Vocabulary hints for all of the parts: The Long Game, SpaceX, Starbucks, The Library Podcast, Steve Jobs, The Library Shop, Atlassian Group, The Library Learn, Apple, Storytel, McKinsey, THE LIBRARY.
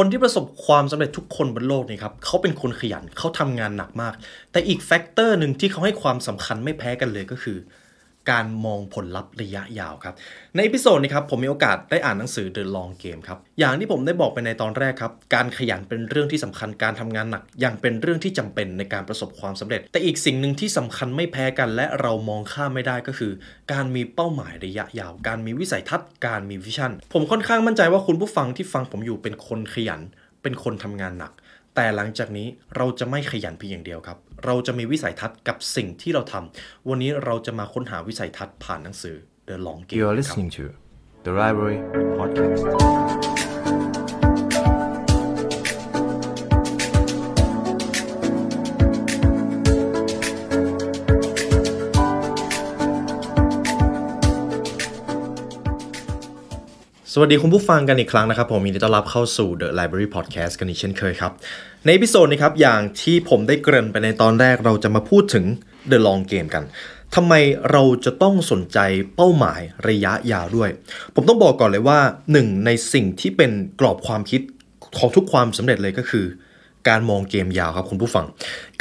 คนที่ประสบความสำเร็จทุกคนบนโลกนี่ครับเขาเป็นคนขยันเขาทำงานหนักมากแต่อีกแฟกเตอร์นึงที่เขาให้ความสำคัญไม่แพ้กันเลยก็คือการมองผลลัพธ์ระยะยาวครับในอีพิโซดนี้ครับผมมีโอกาสได้อ่านหนังสือ The Long Game ครับอย่างที่ผมได้บอกไปในตอนแรกครับการขยันเป็นเรื่องที่สำคัญการทำงานหนักยังเป็นเรื่องที่จำเป็นในการประสบความสำเร็จแต่อีกสิ่งหนึ่งที่สำคัญไม่แพ้กันและเรามองข้ามไม่ได้ก็คือการมีเป้าหมายระยะยาวการมีวิสัยทัศน์การมีวิชั่นผมค่อนข้างมั่นใจว่าคุณผู้ฟังที่ฟังผมอยู่เป็นคนขยันเป็นคนทำงานหนักแต่หลังจากนี้เราจะไม่ขยันเพียงอย่างเดียวครับเราจะมีวิสัยทัศน์กับสิ่งที่เราทำวันนี้เราจะมาค้นหาวิสัยทัศน์ผ่านหนังสือ The Long Game You're listening to The Library Podcast สวัสดีคุณผู้ฟังกันอีกครั้งนะครับผมยินดีต้อนรับเข้าสู่ The Library Podcast กันอีกเช่นเคยครับในอีพิโซดนี้ครับอย่างที่ผมได้เกริ่นไปในตอนแรกเราจะมาพูดถึง The Long Game กันทำไมเราจะต้องสนใจเป้าหมายระยะยาวด้วยผมต้องบอกก่อนเลยว่าหนึ่งในสิ่งที่เป็นกรอบความคิดของทุกความสำเร็จเลยก็คือการมองเกมยาวครับคุณผู้ฟัง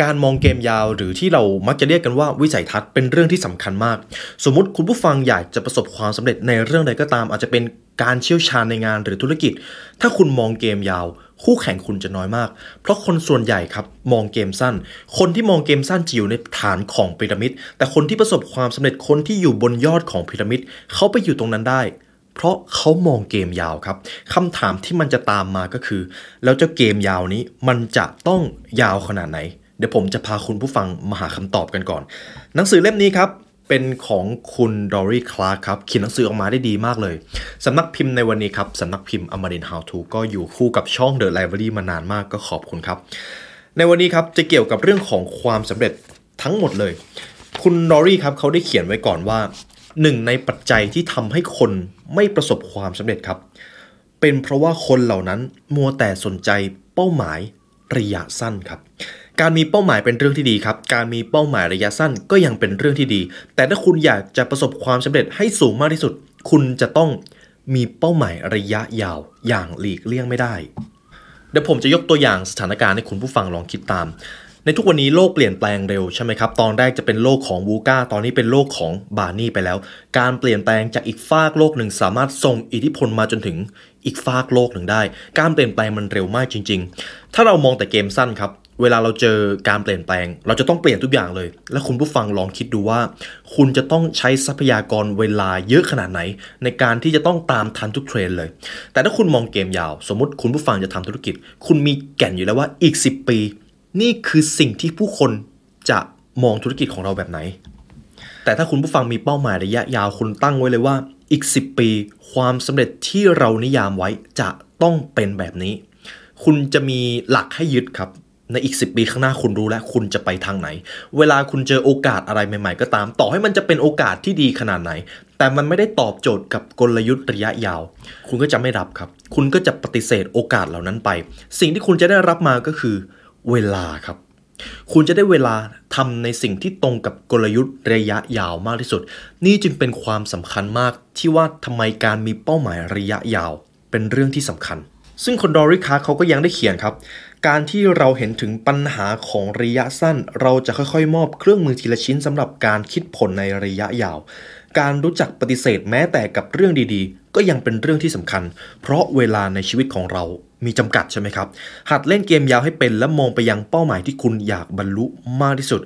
การมองเกมยาวหรือที่เรามักจะเรียกกันว่าวิสัยทัศน์เป็นเรื่องที่สำคัญมากสมมุติคุณผู้ฟังอยากจะประสบความสำเร็จในเรื่องใดก็ตามอาจจะเป็นการเชี่ยวชาญในงานหรือธุรกิจถ้าคุณมองเกมยาวคู่แข่งคุณจะน้อยมากเพราะคนส่วนใหญ่ครับมองเกมสั้นคนที่มองเกมสั้นจะอยู่ในฐานของพีระมิดแต่คนที่ประสบความสำเร็จคนที่อยู่บนยอดของพีระมิดเขาไปอยู่ตรงนั้นได้เพราะเขามองเกมยาวครับคำถามที่มันจะตามมาก็คือแล้วเจ้าเกมยาวนี้มันจะต้องยาวขนาดไหนเดี๋ยวผมจะพาคุณผู้ฟังมาหาคำตอบกันก่อนหนังสือเล่มนี้ครับเป็นของคุณดอรี่คลาร์คครับเขียนหนังสือออกมาได้ดีมากเลยสำนักพิมพ์ในวันนี้ครับสำนักพิมพ์อมรินทร์ How To ก็อยู่คู่กับช่อง The Library มานานมากก็ขอบคุณครับในวันนี้ครับจะเกี่ยวกับเรื่องของความสำเร็จทั้งหมดเลยคุณดอรี่ครับเขาได้เขียนไว้ก่อนว่าหนึ่งในปัจจัยที่ทำให้คนไม่ประสบความสำเร็จครับเป็นเพราะว่าคนเหล่านั้นมัวแต่สนใจเป้าหมายระยะสั้นครับการมีเป้าหมายเป็นเรื่องที่ดีครับการมีเป้าหมายระยะสั้นก็ยังเป็นเรื่องที่ดีแต่ถ้าคุณอยากจะประสบความสำเร็จให้สูงมากที่สุดคุณจะต้องมีเป้าหมายระยะยาวอย่างหลีกเลี่ยงไม่ได้เดี๋ยวผมจะยกตัวอย่างสถานการณ์ให้คุณผู้ฟังลองคิดตามในทุกวันนี้โลกเปลี่ยนแปลงเร็วใช่ไหมครับตอนแรกจะเป็นโลกของวูก้าตอนนี้เป็นโลกของบาร์นี่ไปแล้วการเปลี่ยนแปลงจากอีกฟากโลกหนึ่งสามารถส่งอิทธิพลมาจนถึงอีกฟากโลกหนึ่งได้การเปลี่ยนแปลงมันเร็วมากจริงๆถ้าเรามองแต่เกมสั้นครับเวลาเราเจอการเปลี่ยนแปลงเราจะต้องเปลี่ยนทุกอย่างเลยและคุณผู้ฟังลองคิดดูว่าคุณจะต้องใช้ทรัพยากรเวลาเยอะขนาดไหนในการที่จะต้องตามทันทุกเทรนด์เลยแต่ถ้าคุณมองเกมยาวสมมติคุณผู้ฟังจะทำธุรกิจคุณมีแก่นอยู่แล้วว่าอีก10ปีนี่คือสิ่งที่ผู้คนจะมองธุรกิจของเราแบบไหนแต่ถ้าคุณผู้ฟังมีเป้าหมายระยะยาวคุณตั้งไว้เลยว่าอีก10ปีความสำเร็จที่เรานิยามไว้จะต้องเป็นแบบนี้คุณจะมีหลักให้ยึดครับในอีก10ปีข้างหน้าคุณรู้แล้วคุณจะไปทางไหนเวลาคุณเจอโอกาสอะไรใหม่ๆก็ตามต่อให้มันจะเป็นโอกาสที่ดีขนาดไหนแต่มันไม่ได้ตอบโจทย์กับกลยุทธ์ระยะยาวคุณก็จะไม่รับครับคุณก็จะปฏิเสธโอกาสเหล่านั้นไปสิ่งที่คุณจะได้รับมาก็คือเวลาครับคุณจะได้เวลาทำในสิ่งที่ตรงกับกลยุทธ์ระยะยาวมากที่สุดนี่จึงเป็นความสำคัญมากที่ว่าทำไมการมีเป้าหมายระยะยาวเป็นเรื่องที่สำคัญซึ่งคนดอริคาเขาก็ยังได้เขียนครับการที่เราเห็นถึงปัญหาของระยะสั้นเราจะค่อยๆมอบเครื่องมือทีละชิ้นสำหรับการคิดผลในระยะยาวการรู้จักปฏิเสธแม้แต่กับเรื่องดีๆก็ยังเป็นเรื่องที่สำคัญเพราะเวลาในชีวิตของเรามีจำกัดใช่ไหมครับหัดเล่นเกมยาวให้เป็นและมองไปยังเป้าหมายที่คุณอยากบรรลุมากที่สุด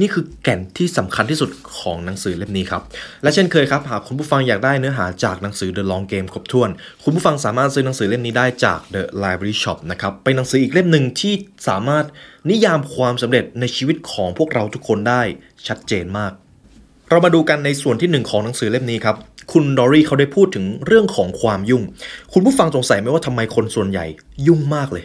นี่คือแก่นที่สำคัญที่สุดของหนังสือเล่มนี้ครับและเช่นเคยครับหากคุณผู้ฟังอยากได้เนื้อหาจากหนังสือ The Long Game ครบถ้วนคุณผู้ฟังสามารถซื้อหนังสือเล่มนี้ได้จาก The Library Shop นะครับเป็นหนังสืออีกเล่มนึงที่สามารถนิยามความสำเร็จในชีวิตของพวกเราทุกคนได้ชัดเจนมากเรามาดูกันในส่วนที่1ของหนังสือเล่มนี้ครับคุณดอรี่เขาได้พูดถึงเรื่องของความยุ่งคุณผู้ฟังสงสัยไหมว่าทำไมคนส่วนใหญ่ยุ่งมากเลย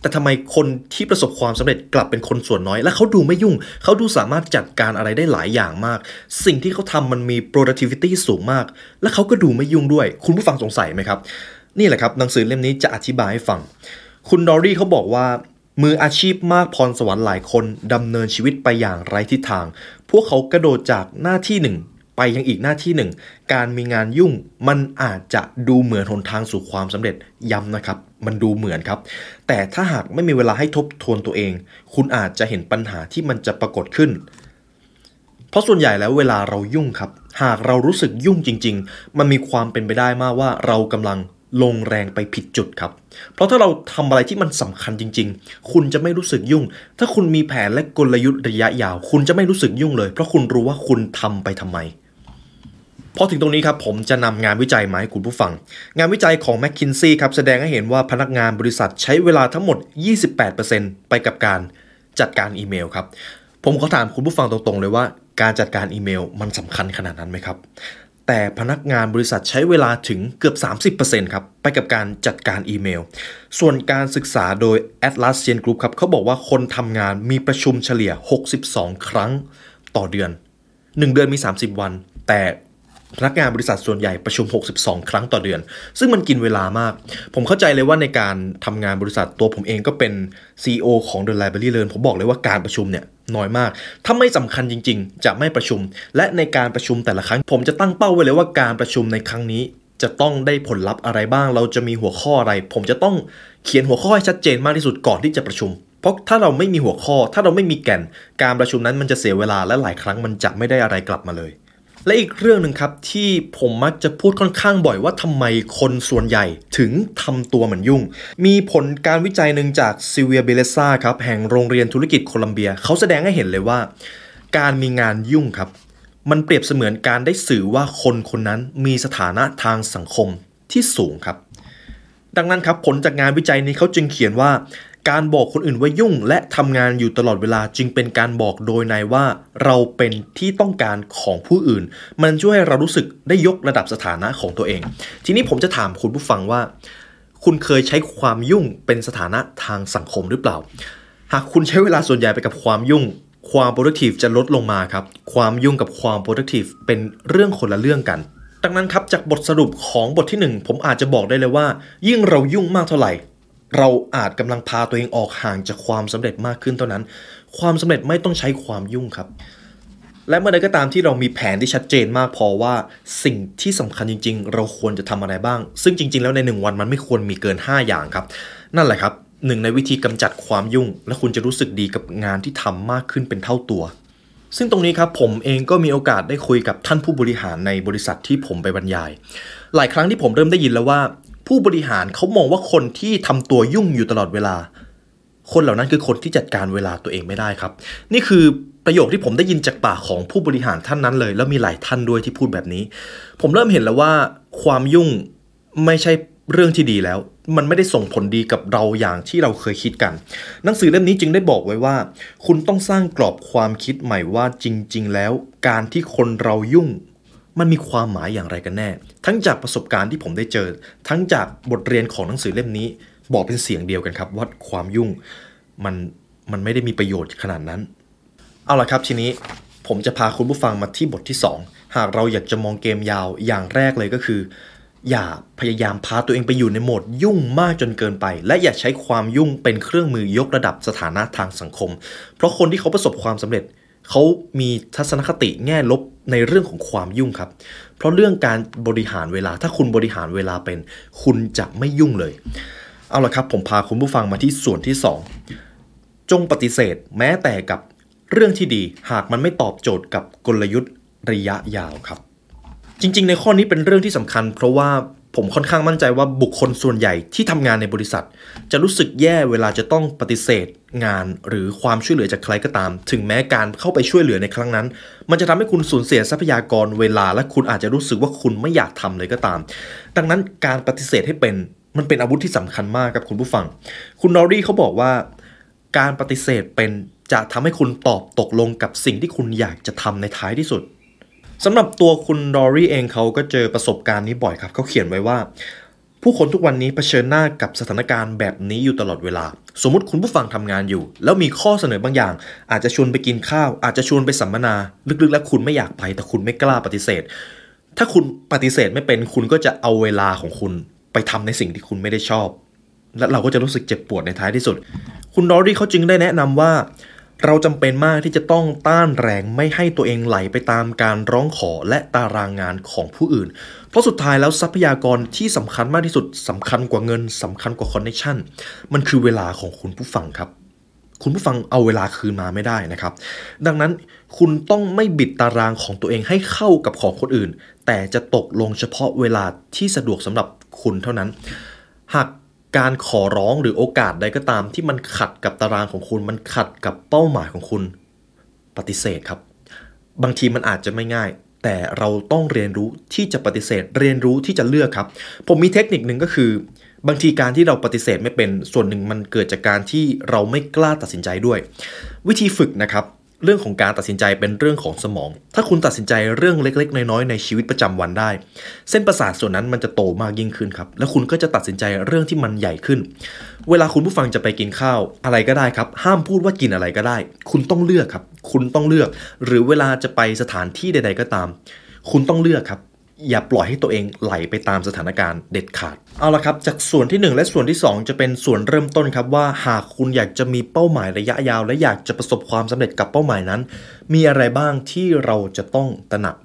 แต่ทำไมคนที่ประสบความสำเร็จกลับเป็นคนส่วนน้อยและเขาดูไม่ยุ่งเขาดูสามารถจัดการอะไรได้หลายอย่างมากสิ่งที่เขาทำมันมี productivity สูงมากและเขาก็ดูไม่ยุ่งด้วยคุณผู้ฟังสงสัยไหมครับนี่แหละครับหนังสือเล่มนี้จะอธิบายให้ฟังคุณดอรี่เขาบอกว่ามืออาชีพมากพรสวรรค์หลายคนดำเนินชีวิตไปอย่างไร้ทิศทางพวกเขากระโดดจากหน้าที่หนึ่งไปยังอีกหน้าที่หนึ่งการมีงานยุ่งมันอาจจะดูเหมือนหนทางสู่ความสำเร็จย้ำนะครับ มันดูเหมือนครับแต่ถ้าหากไม่มีเวลาให้ทบทวนตัวเองคุณอาจจะเห็นปัญหาที่มันจะปรากฏขึ้นเพราะส่วนใหญ่แล้วเวลาเรายุ่งครับหากเรารู้สึกยุ่งจริงๆมันมีความเป็นไปได้มากว่าเรากำลังลงแรงไปผิดจุดครับเพราะถ้าเราทำอะไรที่มันสำคัญจริงๆคุณจะไม่รู้สึกยุ่งถ้าคุณมีแผนและกลยุทธ์ระยะยาวคุณจะไม่รู้สึกยุ่งเลยเพราะคุณรู้ว่าคุณทำไปทำไมพอถึงตรงนี้ครับผมจะนำงานวิจัยมาให้คุณผู้ฟังงานวิจัยของ McKinsey ครับแสดงให้เห็นว่าพนักงานบริษัทใช้เวลาทั้งหมด 28% ไปกับการจัดการอีเมลครับผมขอถามคุณผู้ฟังตรงๆเลยว่าการจัดการอีเมลมันสำคัญขนาดนั้นไหมครับแต่พนักงานบริษัทใช้เวลาถึงเกือบ 30% ครับไปกับการจัดการอีเมลส่วนการศึกษาโดย Atlassian Group ครับเขาบอกว่าคนทำงานมีประชุมเฉลี่ย62ครั้งต่อเดือน1เดือนมี30วันแต่พนักงานบริษัทส่วนใหญ่ประชุม62ครั้งต่อเดือนซึ่งมันกินเวลามากผมเข้าใจเลยว่าในการทำงานบริษัทตัวผมเองก็เป็น CEO ของ The Library Learn ผมบอกเลยว่าการประชุมเนี่ยน้อยมากถ้าไม่สำคัญจริงๆจะไม่ประชุมและในการประชุมแต่ละครั้งผมจะตั้งเป้าไว้เลยว่าการประชุมในครั้งนี้จะต้องได้ผลลัพธ์อะไรบ้างเราจะมีหัวข้ออะไรผมจะต้องเขียนหัวข้อให้ชัดเจนมากที่สุดก่อนที่จะประชุมเพราะถ้าเราไม่มีหัวข้อถ้าเราไม่มีแก่นการประชุมนั้นมันจะเสียเวลาและหลายครั้งมันจะไม่ได้อะไรกลับมาเลยและอีกเรื่องนึงครับที่ผมมักจะพูดค่อนข้างบ่อยว่าทำไมคนส่วนใหญ่ถึงทำตัวเหมือนยุ่งมีผลการวิจัยนึงจากซิเวียเบเลซ่าครับแห่งโรงเรียนธุรกิจโคลัมเบียเขาแสดงให้เห็นเลยว่าการมีงานยุ่งครับมันเปรียบเสมือนการได้สื่อว่าคนคนนั้นมีสถานะทางสังคมที่สูงครับดังนั้นครับผลจากงานวิจัยนี้เขาจึงเขียนว่าการบอกคนอื่นว่ายุ่งและทำงานอยู่ตลอดเวลาจึงเป็นการบอกโดยในว่าเราเป็นที่ต้องการของผู้อื่นมันช่วยให้เรารู้สึกได้ยกระดับสถานะของตัวเองทีนี้ผมจะถามคุณผู้ฟังว่าคุณเคยใช้ความยุ่งเป็นสถานะทางสังคมหรือเปล่าหากคุณใช้เวลาส่วนใหญ่ไปกับความยุ่งความ productive จะลดลงมาครับความยุ่งกับความ productive เป็นเรื่องคนละเรื่องกันดังนั้นครับจากบทสรุปของบทที่1ผมอาจจะบอกได้เลยว่ายิ่งเรายุ่งมากเท่าไหร่เราอาจกำลังพาตัวเองออกห่างจากความสำเร็จมากขึ้นเท่านั้นความสำเร็จไม่ต้องใช้ความยุ่งครับและเมื่อใดก็ตามที่เรามีแผนที่ชัดเจนมากพอว่าสิ่งที่สำคัญจริงๆเราควรจะทำอะไรบ้างซึ่งจริงๆแล้วใน1วันมันไม่ควรมีเกิน5อย่างครับนั่นแหละครับหนึ่งในวิธีกำจัดความยุ่งและคุณจะรู้สึกดีกับงานที่ทำมากขึ้นเป็นเท่าตัวซึ่งตรงนี้ครับผมเองก็มีโอกาสได้คุยกับท่านผู้บริหารในบริษัทที่ผมไปบรรยายหลายครั้งที่ผมเริ่มได้ยินแล้วว่าผู้บริหารเขามองว่าคนที่ทำตัวยุ่งอยู่ตลอดเวลาคนเหล่านั้นคือคนที่จัดการเวลาตัวเองไม่ได้ครับนี่คือประโยคที่ผมได้ยินจากปากของผู้บริหารท่านนั้นเลยแล้วมีหลายท่านด้วยที่พูดแบบนี้ผมเริ่มเห็นแล้วว่าความยุ่งไม่ใช่เรื่องที่ดีแล้วมันไม่ได้ส่งผลดีกับเราอย่างที่เราเคยคิดกันหนังสือเล่มนี้จึงได้บอกไว้ว่าคุณต้องสร้างกรอบความคิดใหม่ว่าจริงๆแล้วการที่คนเรายุ่งมันมีความหมายอย่างไรกันแน่ทั้งจากประสบการณ์ที่ผมได้เจอทั้งจากบทเรียนของหนังสือเล่มนี้บอกเป็นเสียงเดียวกันครับว่าความยุ่งมันไม่ได้มีประโยชน์ขนาดนั้นเอาล่ะครับทีนี้ผมจะพาคุณผู้ฟังมาที่บทที่2หากเราอยากจะมองเกมยาวอย่างแรกเลยก็คืออย่าพยายามพาตัวเองไปอยู่ในโหมดยุ่งมากจนเกินไปและอย่าใช้ความยุ่งเป็นเครื่องมือยกระดับสถานะทางสังคมเพราะคนที่เขาประสบความสำเร็จเขามีทัศนคติแง่ลบในเรื่องของความยุ่งครับเพราะเรื่องการบริหารเวลาถ้าคุณบริหารเวลาเป็นคุณจะไม่ยุ่งเลยเอาล่ะครับผมพาคุณผู้ฟังมาที่ส่วนที่2จงปฏิเสธแม้แต่กับเรื่องที่ดีหากมันไม่ตอบโจทย์กับกลยุทธ์ระยะยาวครับจริงๆในข้อนี้เป็นเรื่องที่สำคัญเพราะว่าผมค่อนข้างมั่นใจว่าบุคคลส่วนใหญ่ที่ทำงานในบริษัทจะรู้สึกแย่เวลาจะต้องปฏิเสธงานหรือความช่วยเหลือจากใครก็ตามถึงแม้การเข้าไปช่วยเหลือในครั้งนั้นมันจะทำให้คุณสูญเสียทรัพยากรเวลาและคุณอาจจะรู้สึกว่าคุณไม่อยากทำเลยก็ตามดังนั้นการปฏิเสธให้เป็นมันเป็นอาวุธที่สำคัญมากครับคุณผู้ฟังคุณนอรี่เขาบอกว่าการปฏิเสธเป็นจะทำให้คุณตอบตกลงกับสิ่งที่คุณอยากจะทำในท้ายที่สุดสำหรับตัวคุณดอรี่เองเขาก็เจอประสบการณ์นี้บ่อยครับเขาเขียนไว้ว่าผู้คนทุกวันนี้เผชิญหน้ากับสถานการณ์แบบนี้อยู่ตลอดเวลาสมมุติคุณผู้ฟังทำงานอยู่แล้วมีข้อเสนอบางอย่างอาจจะชวนไปกินข้าวอาจจะชวนไปสัมมนาลึกๆแล้วคุณไม่อยากไปแต่คุณไม่กล้าปฏิเสธถ้าคุณปฏิเสธไม่เป็นคุณก็จะเอาเวลาของคุณไปทำในสิ่งที่คุณไม่ได้ชอบและเราก็จะรู้สึกเจ็บปวดในท้ายที่สุดคุณดอรี่เขาจึงได้แนะนำว่า เราจำเป็นมากที่จะต้องต้านแรงไม่ให้ตัวเองไหลไปตามการร้องขอและตารางงานของผู้อื่นเพราะสุดท้ายแล้วทรัพยากรที่สำคัญมากที่สุดสำคัญกว่าเงินสำคัญกว่าคอนเนคชั่นมันคือเวลาของคุณผู้ฟังครับคุณผู้ฟังเอาเวลาคืนมาไม่ได้นะครับดังนั้นคุณต้องไม่บิดตารางของตัวเองให้เข้ากับของคนอื่นแต่จะตกลงเฉพาะเวลาที่สะดวกสำหรับคุณเท่านั้นหากการขอร้องหรือโอกาสใดก็ตามที่มันขัดกับตารางของคุณมันขัดกับเป้าหมายของคุณปฏิเสธครับบางทีมันอาจจะไม่ง่ายแต่เราต้องเรียนรู้ที่จะปฏิเสธเรียนรู้ที่จะเลือกครับผมมีเทคนิคนึงก็คือบางทีการที่เราปฏิเสธไม่เป็นส่วนหนึ่งมันเกิดจากการที่เราไม่กล้าตัดสินใจด้วยวิธีฝึกนะครับเรื่องของการตัดสินใจเป็นเรื่องของสมองถ้าคุณตัดสินใจเรื่องเล็กๆน้อยๆในชีวิตประจำวันได้เส้นประสาทส่วนนั้นมันจะโตมากยิ่งขึ้นครับและคุณก็จะตัดสินใจเรื่องที่มันใหญ่ขึ้นเวลาคุณผู้ฟังจะไปกินข้าวอะไรก็ได้ครับห้ามพูดว่ากินอะไรก็ได้คุณต้องเลือกครับคุณต้องเลือกหรือเวลาจะไปสถานที่ใดๆก็ตามคุณต้องเลือกครับอย่าปล่อยให้ตัวเองไหลไปตามสถานการณ์เด็ดขาดเอาละครับจากส่วนที่1และส่วนที่2จะเป็นส่วนเริ่มต้นครับว่าหากคุณอยากจะมีเป้าหมายระยะยาวและอยากจะประสบความสำเร็จกับเป้าหมายนั้นมีอะไรบ้างที่เราจะต้องตระหนัก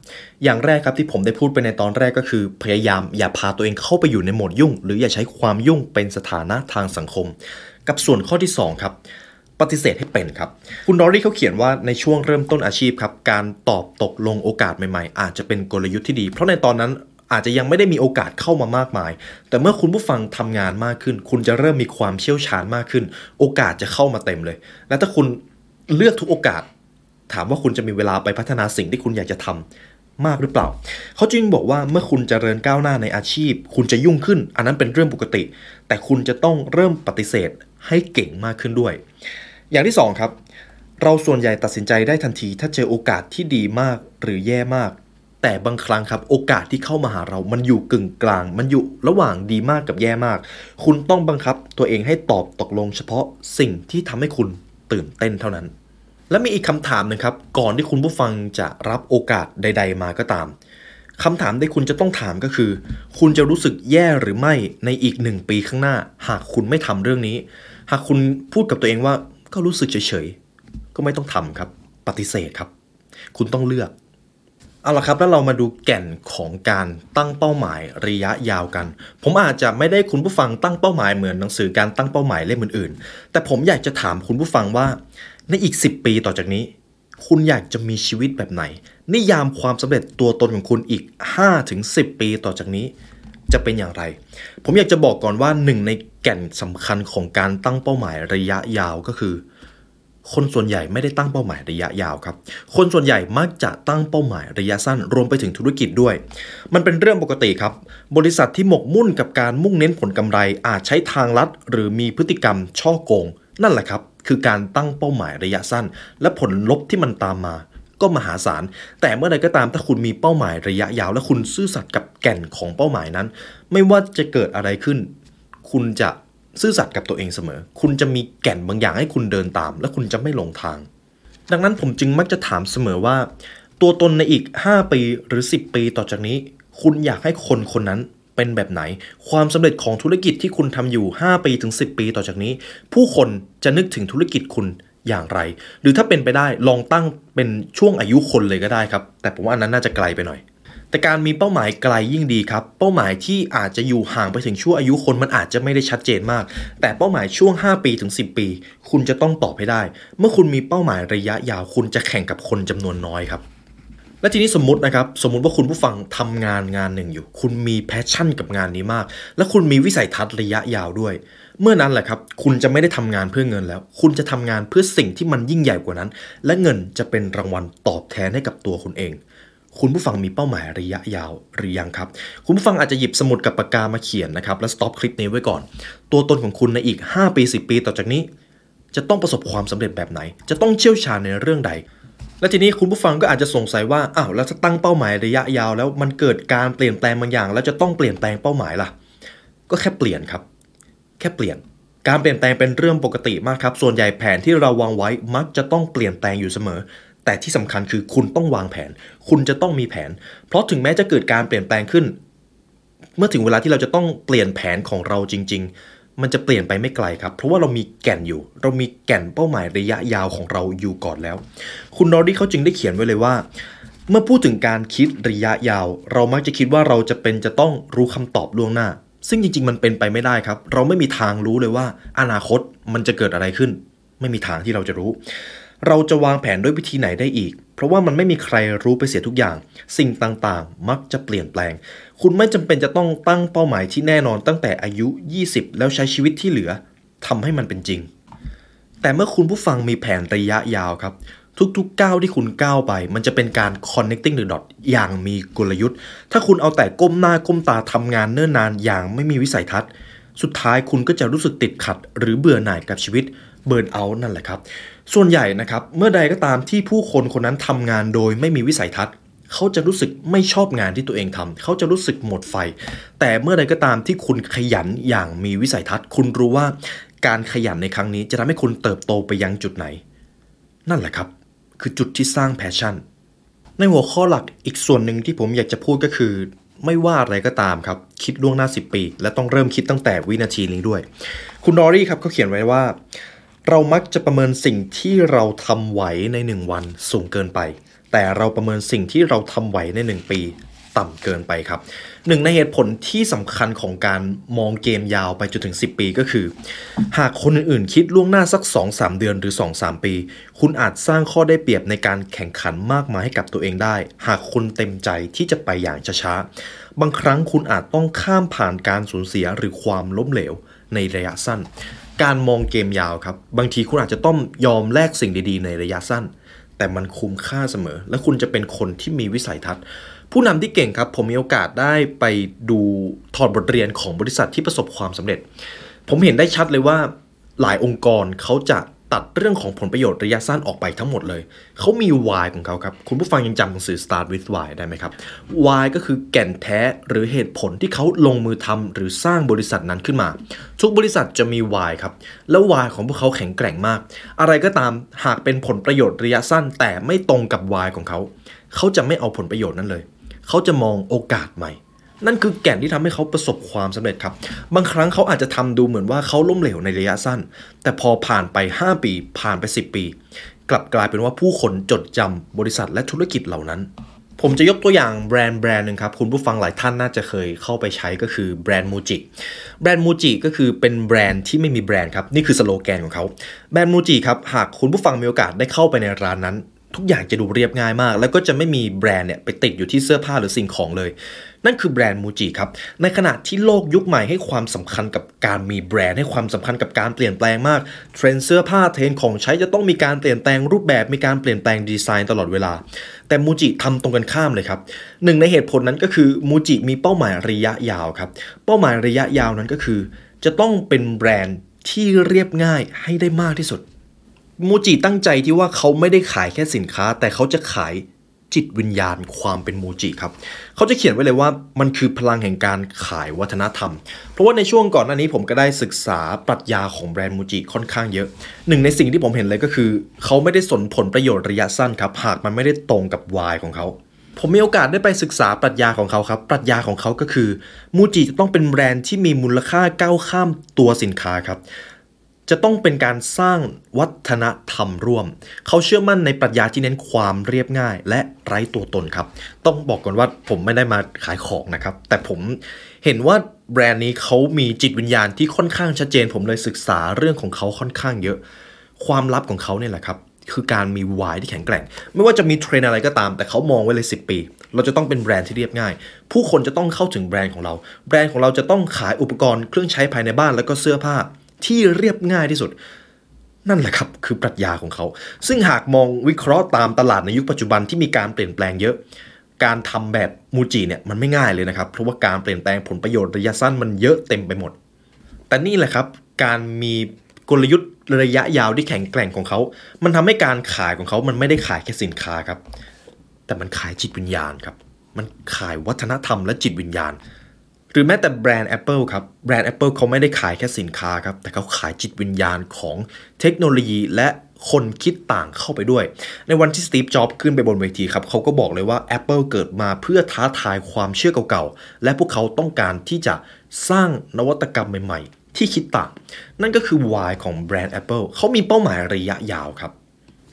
อย่างแรกครับที่ผมได้พูดไปในตอนแรกก็คือพยายามอย่าพาตัวเองเข้าไปอยู่ในโหมดยุ่งหรืออย่าใช้ความยุ่งเป็นสถานะทางสังคมกับส่วนข้อที่2ครับปฏิเสธให้เป็นครับคุณดอรี่เขาเขียนว่าในช่วงเริ่มต้นอาชีพครับการตอบตกลงโอกาสใหม่ๆอาจจะเป็นกลยุทธ์ที่ดีเพราะในตอนนั้นอาจจะยังไม่ได้มีโอกาสเข้ามามากมายแต่เมื่อคุณผู้ฟังทำงานมากขึ้นคุณจะเริ่มมีความเชี่ยวชาญมากขึ้นโอกาสจะเข้ามาเต็มเลยและถ้าคุณเลือกทุกโอกาสถามว่าคุณจะมีเวลาไปพัฒนาสิ่งที่คุณอยากจะทำมากหรือเปล่าเขาจึงบอกว่าเมื่อคุณเจริญก้าวหน้าในอาชีพคุณจะยุ่งขึ้นอันนั้นเป็นเรื่องปกติแต่คุณจะต้องเริ่มปฏิเสธให้เก่งมากขึ้นด้วยอย่างที่2ครับเราส่วนใหญ่ตัดสินใจได้ทันทีถ้าเจอโอกาสที่ดีมากหรือแย่มากแต่บางครั้งครับโอกาสที่เข้ามาหาเรามันอยู่กึ่งกลางมันอยู่ระหว่างดีมากกับแย่มากคุณต้องบังคับตัวเองให้ตอบตกลงเฉพาะสิ่งที่ทำให้คุณตื่นเต้นเท่านั้นและมีอีกคำถามนึงครับก่อนที่คุณผู้ฟังจะรับโอกาสใดๆมาก็ตามคำถามที่คุณจะต้องถามก็คือคุณจะรู้สึกแย่หรือไม่ในอีก1ปีข้างหน้าหากคุณไม่ทำเรื่องนี้หากคุณพูดกับตัวเองว่าก็รู้สึกเฉยๆก็ไม่ต้องทำครับปฏิเสธครับคุณต้องเลือกเอาล่ะครับแล้วเรามาดูแก่นของการตั้งเป้าหมายระยะยาวกันผมอาจจะไม่ได้คุณผู้ฟังตั้งเป้าหมายเหมือนหนังสือการตั้งเป้าหมายเล่มอื่นๆแต่ผมอยากจะถามคุณผู้ฟังว่าในอีก10ปีต่อจากนี้คุณอยากจะมีชีวิตแบบไหนนิยามความสำเร็จตัวตนของคุณอีก 5-10 ปีต่อจากนี้จะเป็นอย่างไรผมอยากจะบอกก่อนว่าหนึ่งในแก่นสำคัญของการตั้งเป้าหมายระยะยาวก็คือคนส่วนใหญ่ไม่ได้ตั้งเป้าหมายระยะยาวครับคนส่วนใหญ่มักจะตั้งเป้าหมายระยะสั้นรวมไปถึงธุรกิจด้วยมันเป็นเรื่องปกติครับบริษัทที่หมกมุ่นกับการมุ่งเน้นผลกำไรอาจใช้ทางลัดหรือมีพฤติกรรมฉ้อโกงนั่นแหละครับคือการตั้งเป้าหมายระยะสั้นและผลลบที่มันตามมาก็มหาศาลแต่เมื่อใดก็ตามถ้าคุณมีเป้าหมายระยะยาวและคุณซื่อสัตย์กับแก่นของเป้าหมายนั้นไม่ว่าจะเกิดอะไรขึ้นคุณจะซื่อสัตย์กับตัวเองเสมอคุณจะมีแก่นบางอย่างให้คุณเดินตามและคุณจะไม่หลงทางดังนั้นผมจึงมักจะถามเสมอว่าตัวตนในอีก5ปีหรือ10ปีต่อจากนี้คุณอยากให้คนคนนั้นเป็นแบบไหนความสำเร็จของธุรกิจที่คุณทำอยู่5ปีถึง10ปีต่อจากนี้ผู้คนจะนึกถึงธุรกิจคุณอย่างไรหรือถ้าเป็นไปได้ลองตั้งเป็นช่วงอายุคนเลยก็ได้ครับแต่ผมว่าอันนั้นน่าจะไกลไปหน่อยแต่การมีเป้าหมายไกลยิ่งดีครับเป้าหมายที่อาจจะอยู่ห่างไปถึงช่วงอายุคนมันอาจจะไม่ได้ชัดเจนมากแต่เป้าหมายช่วง5ปีถึง10ปีคุณจะต้องตอบให้ได้เมื่อคุณมีเป้าหมายระยะยาวคุณจะแข่งกับคนจำนวนน้อยครับและทีนี้สมมุติว่าคุณผู้ฟังทำงานหนึ่งอยู่คุณมีแพชชั่นกับงานนี้มากและคุณมีวิสัยทัศน์ระยะยาวด้วยเมื่อนั้นแหละครับคุณจะไม่ได้ทำงานเพื่อเงินแล้วคุณจะทำงานเพื่อสิ่งที่มันยิ่งใหญ่กว่านั้นและเงินจะเป็นรางวัลตอบแทนให้กับตัวคุณเองคุณผู้ฟังมีเป้าหมายระยะยาวหรือยังครับคุณผู้ฟังอาจจะหยิบสมุดกับปากกามาเขียนนะครับและสต็อปคลิปนี้ไว้ก่อนตัวตนของคุณในอีก5ปี10ปีต่อจากนี้จะต้องประสบความสำเร็จแบบไหนจะต้องเชี่ยวชาญในเรื่องใดและทีนี้คุณผู้ฟังก็อาจจะสงสัยว่าอ้าวแล้วถ้าตั้งเป้าหมายระยะยาวแล้วมันเกิดการเปลี่ยนแปลงบางอย่างแล้วจะต้องเปลี่ยนแปลงเป้าหมายล่ะก็แค่เปลี่ยนครับแค่เปลี่ยนการเปลี่ยนแปลงเป็นเรื่องปกติมากครับส่วนใหญ่แผนที่เราวางไว้มักจะต้องเปลี่ยนแปลงอยู่เสมอแต่ที่สำคัญคือคุณต้องวางแผนคุณจะต้องมีแผนเพราะถึงแม้จะเกิดการเปลี่ยนแปลงขึ้นเมื่อถึงเวลาที่เราจะต้องเปลี่ยนแผนของเราจริงๆ มันจะเปลี่ยนไปไม่ไกลครับเพราะว่าเรามีแก่นอยู่เรามีแก่นเป้าหมายระยะยาวของเราอยู่ก่อนแล้วคุณนอร์ดี้เขาจึงได้เขียนไว้เลยว่าเมื่อพูดถึงการคิดระยะยาวเรามักจะคิดว่าเราจะต้องรู้คำตอบล่วงหน้าซึ่งจริงๆมันเป็นไปไม่ได้ครับเราไม่มีทางรู้เลยว่าอนาคตมันจะเกิดอะไรขึ้นไม่มีทางที่เราจะรู้เราจะวางแผนด้วยวิธีไหนได้อีกเพราะว่ามันไม่มีใครรู้ไปเสียทุกอย่างสิ่งต่างๆมักจะเปลี่ยนแปลงคุณไม่จำเป็นจะต้องตั้งเป้าหมายที่แน่นอนตั้งแต่อายุ20แล้วใช้ชีวิตที่เหลือทำให้มันเป็นจริงแต่เมื่อคุณผู้ฟังมีแผนระยะยาวครับทุกๆก้าวที่คุณก้าวไปมันจะเป็นการ connecting the dot อย่างมีกลยุทธ์ถ้าคุณเอาแต่ก้มหน้าก้มตาทำงานเนิ่นนานอย่างไม่มีวิสัยทัศน์สุดท้ายคุณก็จะรู้สึกติดขัดหรือเบื่อหน่ายกับชีวิตเบิร์นเอาท์นั่นแหละครับส่วนใหญ่นะครับเมื่อใดก็ตามที่ผู้คนคนนั้นทำงานโดยไม่มีวิสัยทัศน์เขาจะรู้สึกไม่ชอบงานที่ตัวเองทำเขาจะรู้สึกหมดไฟแต่เมื่อใดก็ตามที่คุณขยันอย่างมีวิสัยทัศน์คุณรู้ว่าการขยันในครั้งนี้จะทำให้คุณเติบโตไปยังจุดไหนนั่นแหละครับคือจุดที่สร้างแพชชั่นในหัวข้อหลักอีกส่วนหนึ่งที่ผมอยากจะพูดก็คือไม่ว่าอะไรก็ตามครับคิดล่วงหน้า10ปีและต้องเริ่มคิดตั้งแต่วินาทีนี้ด้วยคุณนอรี่ครับเขาเขียนไว้ว่าเรามักจะประเมินสิ่งที่เราทำไหวใน1วันสูงเกินไปแต่เราประเมินสิ่งที่เราทำไหวใน1ปีต่ำเกินไปครับหนึ่งในเหตุผลที่สำคัญของการมองเกมยาวไปจนถึง10ปีก็คือหากคนอื่นๆคิดล่วงหน้าสัก 2-3 เดือนหรือ 2-3 ปีคุณอาจสร้างข้อได้เปรียบในการแข่งขันมากมายให้กับตัวเองได้หากคุณเต็มใจที่จะไปอย่างช้าๆบางครั้งคุณอาจต้องข้ามผ่านการสูญเสียหรือความล้มเหลวในระยะสั้นการมองเกมยาวครับบางทีคุณอาจจะต้องยอมแลกสิ่งดีๆในระยะสั้นแต่มันคุ้มค่าเสมอและคุณจะเป็นคนที่มีวิสัยทัศน์ผู้นำที่เก่งครับผมมีโอกาสได้ไปดูถอดบทเรียนของบริษัทที่ประสบความสำเร็จผมเห็นได้ชัดเลยว่าหลายองค์กรเขาจะตัดเรื่องของผลประโยชน์ระยะสั้นออกไปทั้งหมดเลยเขามี Why ของเขาครับคุณผู้ฟังยังจำหนังสือ Start with Why ได้ไหมครับ Why ก็คือแก่นแท้หรือเหตุผลที่เขาลงมือทำหรือสร้างบริษัทนั้นขึ้นมาทุกบริษัทจะมี Why ครับแล้ว Why ของพวกเขาแข็งแกร่งมากอะไรก็ตามหากเป็นผลประโยชน์ระยะสั้นแต่ไม่ตรงกับ Why ของเขาเขาจะไม่เอาผลประโยชน์นั้นเลยเขาจะมองโอกาสใหม่นั่นคือแก่นที่ทำให้เขาประสบความสำเร็จครับบางครั้งเขาอาจจะทำดูเหมือนว่าเขาล้มเหลวในระยะสั้นแต่พอผ่านไป5ปีผ่านไป10ปีกลับกลายเป็นว่าผู้คนจดจำบริษัทและธุรกิจเหล่านั้นผมจะยกตัวอย่างแบรนด์หนึ่งครับคุณผู้ฟังหลายท่านน่าจะเคยเข้าไปใช้ก็คือแบรนด์มูจิก็คือเป็นแบรนด์ที่ไม่มีแบรนด์ครับนี่คือสโลแกนของเขาแบรนด์มูจิครับหากคุณผู้ฟังมีโอกาสได้เข้าไปในร้านนั้นทุกอย่างจะดูเรียบง่ายมากแล้วก็จะไม่มีแบรนด์เนี่ยไปติดอยู่ที่เสื้อผ้าหรือสิ่งของเลยนั่นคือแบรนด์มูจิครับในขณะที่โลกยุคใหม่ให้ความสำคัญกับการมีแบรนด์ให้ความสำคัญกับการเปลี่ยนแปลงมากเทรนด์เสื้อผ้าเทรนด์ของใช้จะต้องมีการเปลี่ยนแปลงรูปแบบมีการเปลี่ยนแปลงดีไซน์ตลอดเวลาแต่มูจิทำตรงกันข้ามเลยครับหนึ่งในเหตุผลนั้นก็คือมูจิมีเป้าหมายระยะยาวครับเป้าหมายระยะยาวนั้นก็คือจะต้องเป็นแบรนด์ที่เรียบง่ายให้ได้มากที่สุดมูจิตั้งใจที่ว่าเขาไม่ได้ขายแค่สินค้าแต่เขาจะขายจิตวิญญาณความเป็นมูจิครับเขาจะเขียนไว้เลยว่ามันคือพลังแห่งการขายวัฒนธรรมเพราะว่าในช่วงก่อนหน้านี้ผมก็ได้ศึกษาปรัชญาของแบรนด์มูจิค่อนข้างเยอะหนึ่งในสิ่งที่ผมเห็นเลยก็คือเขาไม่ได้สนผลประโยชน์ระยะสั้นครับหากมันไม่ได้ตรงกับ Why ของเขาผมมีโอกาสได้ไปศึกษาปรัชญาของเขาครับปรัชญาของเขาก็คือมูจิจะต้องเป็นแบรนด์ที่มีมูลค่าก้าวข้ามตัวสินค้าครับจะต้องเป็นการสร้างวัฒนธรรมร่วมเขาเชื่อมั่นในปรัชญาที่เน้นความเรียบง่ายและไร้ตัวตนครับต้องบอกก่อนว่าผมไม่ได้มาขายของนะครับแต่ผมเห็นว่าแบรนด์นี้เขามีจิตวิญญาณที่ค่อนข้างชัดเจนผมเลยศึกษาเรื่องของเขาค่อนข้างเยอะความลับของเขาเนี่ยแหละครับคือการมีวายที่แข็งแกร่งไม่ว่าจะมีเทรนอะไรก็ตามแต่เขามองไว้เลย10ปีเราจะต้องเป็นแบรนด์ที่เรียบง่ายผู้คนจะต้องเข้าถึงแบรนด์ของเราแบรนด์ของเราจะต้องขายอุปกรณ์เครื่องใช้ภายในบ้านแล้วก็เสื้อผ้าที่เรียบง่ายที่สุดนั่นแหละครับคือปรัชญาของเขาซึ่งหากมองวิเคราะห์ตามตลาดในยุคปัจจุบันที่มีการเปลี่ยนแปลงเยอะการทำแบบมูจิเนี่ยมันไม่ง่ายเลยนะครับเพราะว่าการเปลี่ยนแปลงผลประโยชน์ระยะสั้นมันเยอะเต็มไปหมดแต่นี่แหละครับการมีกลยุทธ์ระยะยาวที่แข็งแกร่งของเขามันทำให้การขายของเขามันไม่ได้ขายแค่สินค้าครับแต่มันขายจิตวิญญาณครับมันขายวัฒนธรรมและจิตวิญญาณหรือแม้แต่แบรนด์ Apple ครับแบรนด์ Apple เขาไม่ได้ขายแค่สินค้าครับแต่เขาขายจิตวิญญาณของเทคโนโลยีและคนคิดต่างเข้าไปด้วยในวันที่ Steve Jobs ขึ้นไปบนเวทีครับเขาก็บอกเลยว่า Apple เกิดมาเพื่อท้าทายความเชื่อเก่าๆและพวกเขาต้องการที่จะสร้างนวัตกรรมใหม่ๆ ที่คิดต่างนั่นก็คือ why ของแบรนด์ Apple เขามีเป้าหมายระยะยาวครับ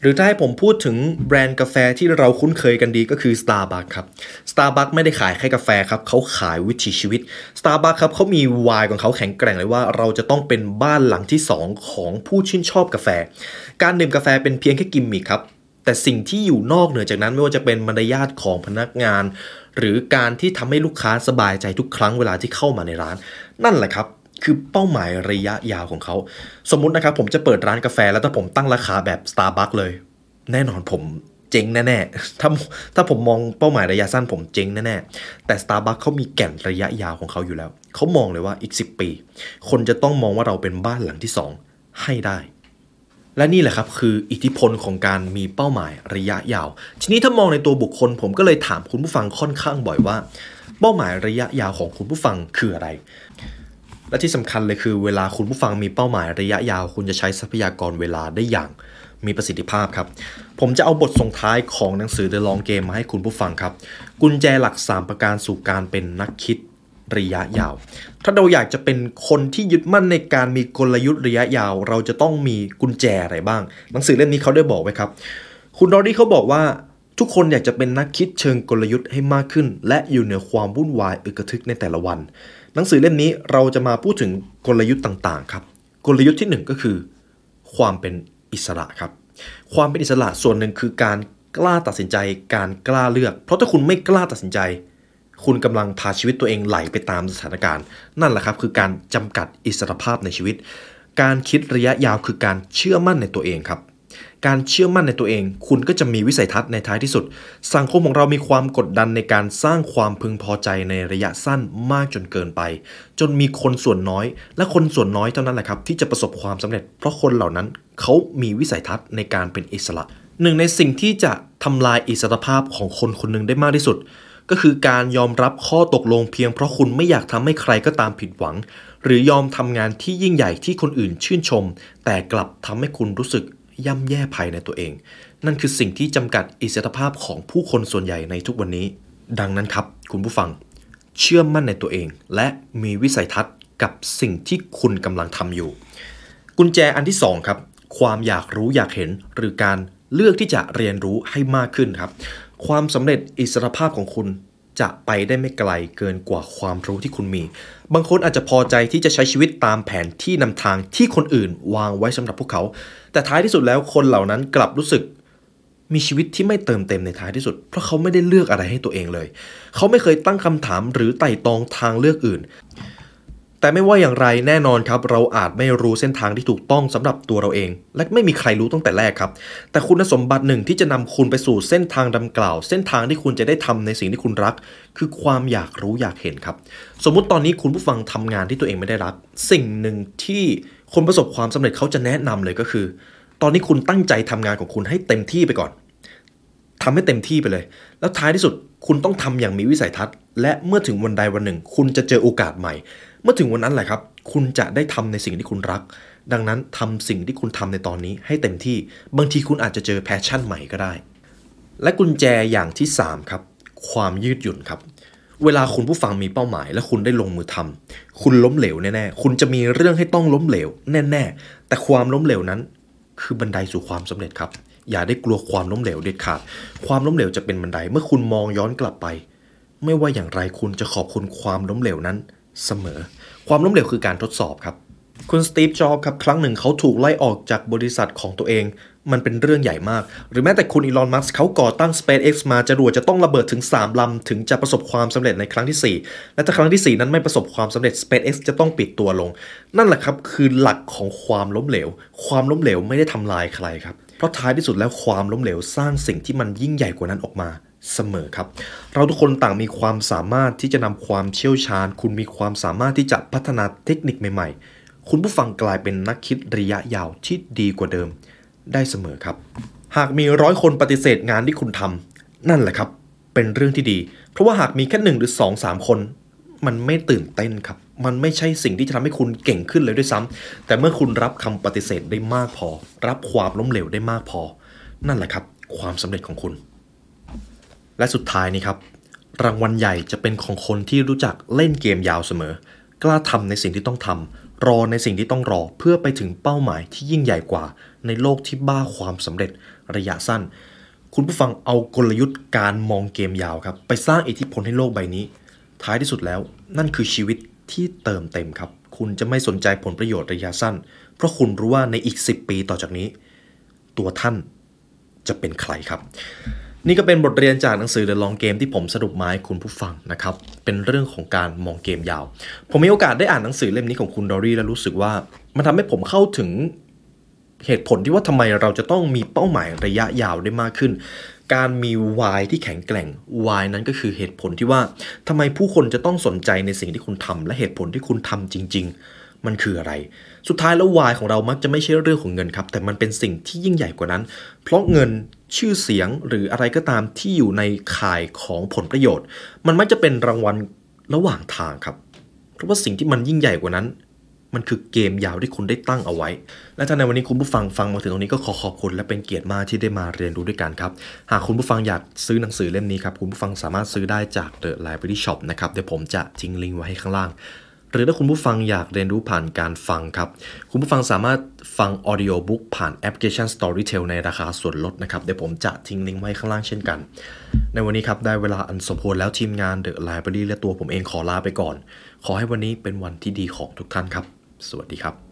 หรือถ้าให้ผมพูดถึงแบรนด์กาแฟที่เราคุ้นเคยกันดีก็คือ Starbucks ครับ Starbucks ไม่ได้ขายแค่กาแฟครับเขาขายวิถีชีวิต Starbucks ครับเขามี why ของเขาแข็งแกร่งเลยว่าเราจะต้องเป็นบ้านหลังที่ 2 ของผู้ชื่นชอบกาแฟการดื่มกาแฟเป็นเพียงแค่กิมมิคครับแต่สิ่งที่อยู่นอกเหนือจากนั้นไม่ว่าจะเป็นมารยาทของพนักงานหรือการที่ทำให้ลูกค้าสบายใจทุกครั้งเวลาที่เข้ามาในร้านนั่นแหละครับคือเป้าหมายระยะยาวของเขาสมมุตินะครับผมจะเปิดร้านกาแฟแล้วถ้าผมตั้งราคาแบบ Starbucks เลยแน่นอนผมเจ๊งแน่ๆถ้าผมมองเป้าหมายระยะสั้นผมเจ๊งแน่ๆแต่ Starbucks เขามีแก่นระยะยาวของเขาอยู่แล้วเขามองเลยว่าอีก10ปีคนจะต้องมองว่าเราเป็นบ้านหลังที่2ให้ได้และนี่แหละครับคืออิทธิพลของการมีเป้าหมายระยะยาวทีนี้ถ้ามองในตัวบุคคลผมก็เลยถามคุณผู้ฟังค่อนข้างบ่อยว่าเป้าหมายระยะยาวของคุณผู้ฟังคืออะไรและที่สำคัญเลยคือเวลาคุณผู้ฟังมีเป้าหมายระยะยาวคุณจะใช้ทรัพยากรเวลาได้อย่างมีประสิทธิภาพครับผมจะเอาบทส่งท้ายของหนังสือ The Long Game มาให้คุณผู้ฟังครับกุญแจหลัก3ประการสู่การเป็นนักคิดระยะยาวถ้าเราอยากจะเป็นคนที่ยึดมั่นในการมีกลยุทธ์ระยะยาวเราจะต้องมีกุญแจอะไรบ้างหนังสือเล่มนี้เขาได้บอกไว้ครับคุณดอรี่เขาบอกว่าทุกคนอยากจะเป็นนักคิดเชิงกลยุทธ์ให้มากขึ้นและอยู่เหนือความวุ่นวายอึกทึกในแต่ละวันหนังสือเล่มนี้เราจะมาพูดถึงกลยุทธ์ต่างๆครับกลยุทธ์ที่1ก็คือความเป็นอิสระครับความเป็นอิสระส่วนหนึ่งคือการกล้าตัดสินใจการกล้าเลือกเพราะถ้าคุณไม่กล้าตัดสินใจคุณกำลังพาชีวิตตัวเองไหลไปตามสถานการณ์นั่นแหละครับคือการจำกัดอิสรภาพในชีวิตการคิดระยะยาวคือการเชื่อมั่นในตัวเองครับการเชื่อมั่นในตัวเองคุณก็จะมีวิสัยทัศน์ในท้ายที่สุดสังคมของเรามีความกดดันในการสร้างความพึงพอใจในระยะสั้นมากจนเกินไปจนมีคนส่วนน้อยและคนส่วนน้อยเท่านั้นแหละครับที่จะประสบความสำเร็จเพราะคนเหล่านั้นเขามีวิสัยทัศน์ในการเป็นอิสระหนึ่งในสิ่งที่จะทำลายอิสรภาพของคนคนนึงได้มากที่สุดก็คือการยอมรับข้อตกลงเพียงเพราะคุณไม่อยากทำให้ใครก็ตามผิดหวังหรือยอมทำงานที่ยิ่งใหญ่ที่คนอื่นชื่นชมแต่กลับทำให้คุณรู้สึกย่ำแย่ภายในตัวเองนั่นคือสิ่งที่จำกัดอิสรภาพของผู้คนส่วนใหญ่ในทุกวันนี้ดังนั้นครับคุณผู้ฟังเชื่อมั่นในตัวเองและมีวิสัยทัศน์กับสิ่งที่คุณกำลังทำอยู่กุญแจอันที่2ครับความอยากรู้อยากเห็นหรือการเลือกที่จะเรียนรู้ให้มากขึ้นครับความสำเร็จอิสรภาพของคุณจะไปได้ไม่ไกลเกินกว่าความรู้ที่คุณมีบางคนอาจจะพอใจที่จะใช้ชีวิตตามแผนที่นำทางที่คนอื่นวางไว้สำหรับพวกเขาแต่ท้ายที่สุดแล้วคนเหล่านั้นกลับรู้สึกมีชีวิตที่ไม่เติมเต็มในท้ายที่สุดเพราะเขาไม่ได้เลือกอะไรให้ตัวเองเลยเขาไม่เคยตั้งคำถามหรือไต่ตองทางเลือกอื่นแต่ไม่ว่าอย่างไรแน่นอนครับเราอาจไม่รู้เส้นทางที่ถูกต้องสำหรับตัวเราเองและไม่มีใครรู้ตั้งแต่แรกครับแต่คุณสมบัติหนึ่งที่จะนำคุณไปสู่เส้นทางดังกล่าวเส้นทางที่คุณจะได้ทำในสิ่งที่คุณรักคือความอยากรู้อยากเห็นครับสมมุติตอนนี้คุณผู้ฟังทำงานที่ตัวเองไม่ได้รักสิ่งหนึ่งที่คนประสบความสำเร็จเขาจะแนะนำเลยก็คือตอนนี้คุณตั้งใจทำงานของคุณให้เต็มที่ไปก่อนทำให้เต็มที่ไปเลยแล้วท้ายที่สุดคุณต้องทำอย่างมีวิสัยทัศน์และเมื่อถึงวันใดวันหนึ่งคุณจะเจอโอกาสใหม่เมื่อถึงวันนั้นแหละครับคุณจะได้ทำในสิ่งที่คุณรักดังนั้นทำสิ่งที่คุณทำในตอนนี้ให้เต็มที่บางทีคุณอาจจะเจอแพชชั่นใหม่ก็ได้และกุญแจอย่างที่3ครับความยืดหยุ่นครับเวลาคุณผู้ฟังมีเป้าหมายและคุณได้ลงมือทำคุณล้มเหลวแน่ๆคุณจะมีเรื่องให้ต้องล้มเหลวแน่ๆแต่ความล้มเหลวนั้นคือบันไดสู่ความสำเร็จครับอย่าได้กลัวความล้มเหลวเด็ดขาดความล้มเหลวจะเป็นบันไดเมื่อคุณมองย้อนกลับไปไม่ว่าอย่างไรคุณจะขอบคุณความล้มเหลวนั้นเสมอความล้มเหลวคือการทดสอบครับคุณ Steve Jobs ครับครั้งหนึ่งเขาถูกไล่ออกจากบริษัทของตัวเองมันเป็นเรื่องใหญ่มากหรือแม้แต่คุณ Elon Musk เขาก่อตั้ง SpaceX มาจรวดจะต้องระเบิดถึง3ลำถึงจะประสบความสำเร็จในครั้งที่4และถ้าครั้งที่4นั้นไม่ประสบความสำเร็จ SpaceX จะต้องปิดตัวลงนั่นแหละครับคือหลักของความล้มเหลวความล้มเหลวไม่ได้ทำลายใครครับเพราะท้ายที่สุดแล้วความล้มเหลวสร้างสิ่งที่มันยิ่งใหญ่กว่านั้นออกมาเสมอครับเราทุกคนต่างมีความสามารถที่จะนำความเชี่ยวชาญคุณมีความสามารถที่จะพัฒนาเทคนิคใหม่ๆคุณผู้ฟังกลายเป็นนักคิดระยะยาวที่ดีกว่าเดิมได้เสมอครับหากมี100คนปฏิเสธงานที่คุณทำนั่นแหละครับเป็นเรื่องที่ดีเพราะว่าหากมีแค่1หรือ 2-3 คนมันไม่ตื่นเต้นครับมันไม่ใช่สิ่งที่จะทำให้คุณเก่งขึ้นเลยด้วยซ้ำแต่เมื่อคุณรับคำปฏิเสธได้มากพอรับความล้มเหลวได้มากพอนั่นแหละครับความสำเร็จของคุณและสุดท้ายนี้ครับรางวัลใหญ่จะเป็นของคนที่รู้จักเล่นเกมยาวเสมอกล้าทำในสิ่งที่ต้องท รอในสิ่งที่ต้องรอเพื่อไปถึงเป้าหมายที่ยิ่งใหญ่กว่าในโลกที่บ้าความสำเร็จระยะสั้นคุณผู้ฟังเอากลยุทธ์การมองเกมยาวครับไปสร้างอิทธิพลให้โลกใบนี้ท้ายที่สุดแล้วนั่นคือชีวิตที่เติมเต็มครับคุณจะไม่สนใจผลประโยชน์ระยะสั้นเพราะคุณรู้ว่าในอีก10 ปีต่อจากนี้ตัวท่านจะเป็นใครครับนี่ก็เป็นบทเรียนจากหนังสือ The Long Game ที่ผมสรุปมาให้คุณผู้ฟังนะครับเป็นเรื่องของการมองเกมยาวผมมีโอกาสได้อ่านหนังสือเล่มนี้ของคุณดอรี่และรู้สึกว่ามันทำให้ผมเข้าถึงเหตุผลที่ว่าทำไมเราจะต้องมีเป้าหมายระยะยาวได้มากขึ้นการมี why ที่แข็งแกร่ง why นั้นก็คือเหตุผลที่ว่าทำไมผู้คนจะต้องสนใจในสิ่งที่คุณทำและเหตุผลที่คุณทำจริงๆมันคืออะไรสุดท้ายแล้ว why ของเรามักจะไม่ใช่เรื่องของเงินครับแต่มันเป็นสิ่งที่ยิ่งใหญ่กว่านั้นเพราะเงินชื่อเสียงหรืออะไรก็ตามที่อยู่ในข่ายของผลประโยชน์มันมักจะเป็นรางวัลระหว่างทางครับเพราะว่าสิ่งที่มันยิ่งใหญ่กว่านั้นมันคือเกมยาวที่คุณได้ตั้งเอาไว้และถ้าในวันนี้คุณผู้ฟังฟังมาถึงตรงนี้ก็ขอขอบคุณและเป็นเกียรติมากที่ได้มาเรียนรู้ด้วยกันครับหากคุณผู้ฟังอยากซื้อหนังสือเล่มนี้ครับคุณผู้ฟังสามารถซื้อได้จาก The Library Shop นะครับเดี๋ยวผมจะทิ้งลิงก์ไว้ให้ข้างล่างหรือถ้าคุณผู้ฟังอยากเรียนรู้ผ่านการฟังครับคุณผู้ฟังสามารถฟังออดิโอบุ๊กผ่านแอปพลิเคชัน Storytel ในราคาส่วนลดนะครับเดี๋ยวผมจะทิ้งลิงก์ไว้ข้างล่างเช่นกันในวันนี้ครับได้เวลาอันสมควรแล้วทีมงาน The Library และตัวผมเองขอลาไปก่อนขอให้วันนี้เป็นวันที่ดีของทุกท่านครับสวัสดีครับ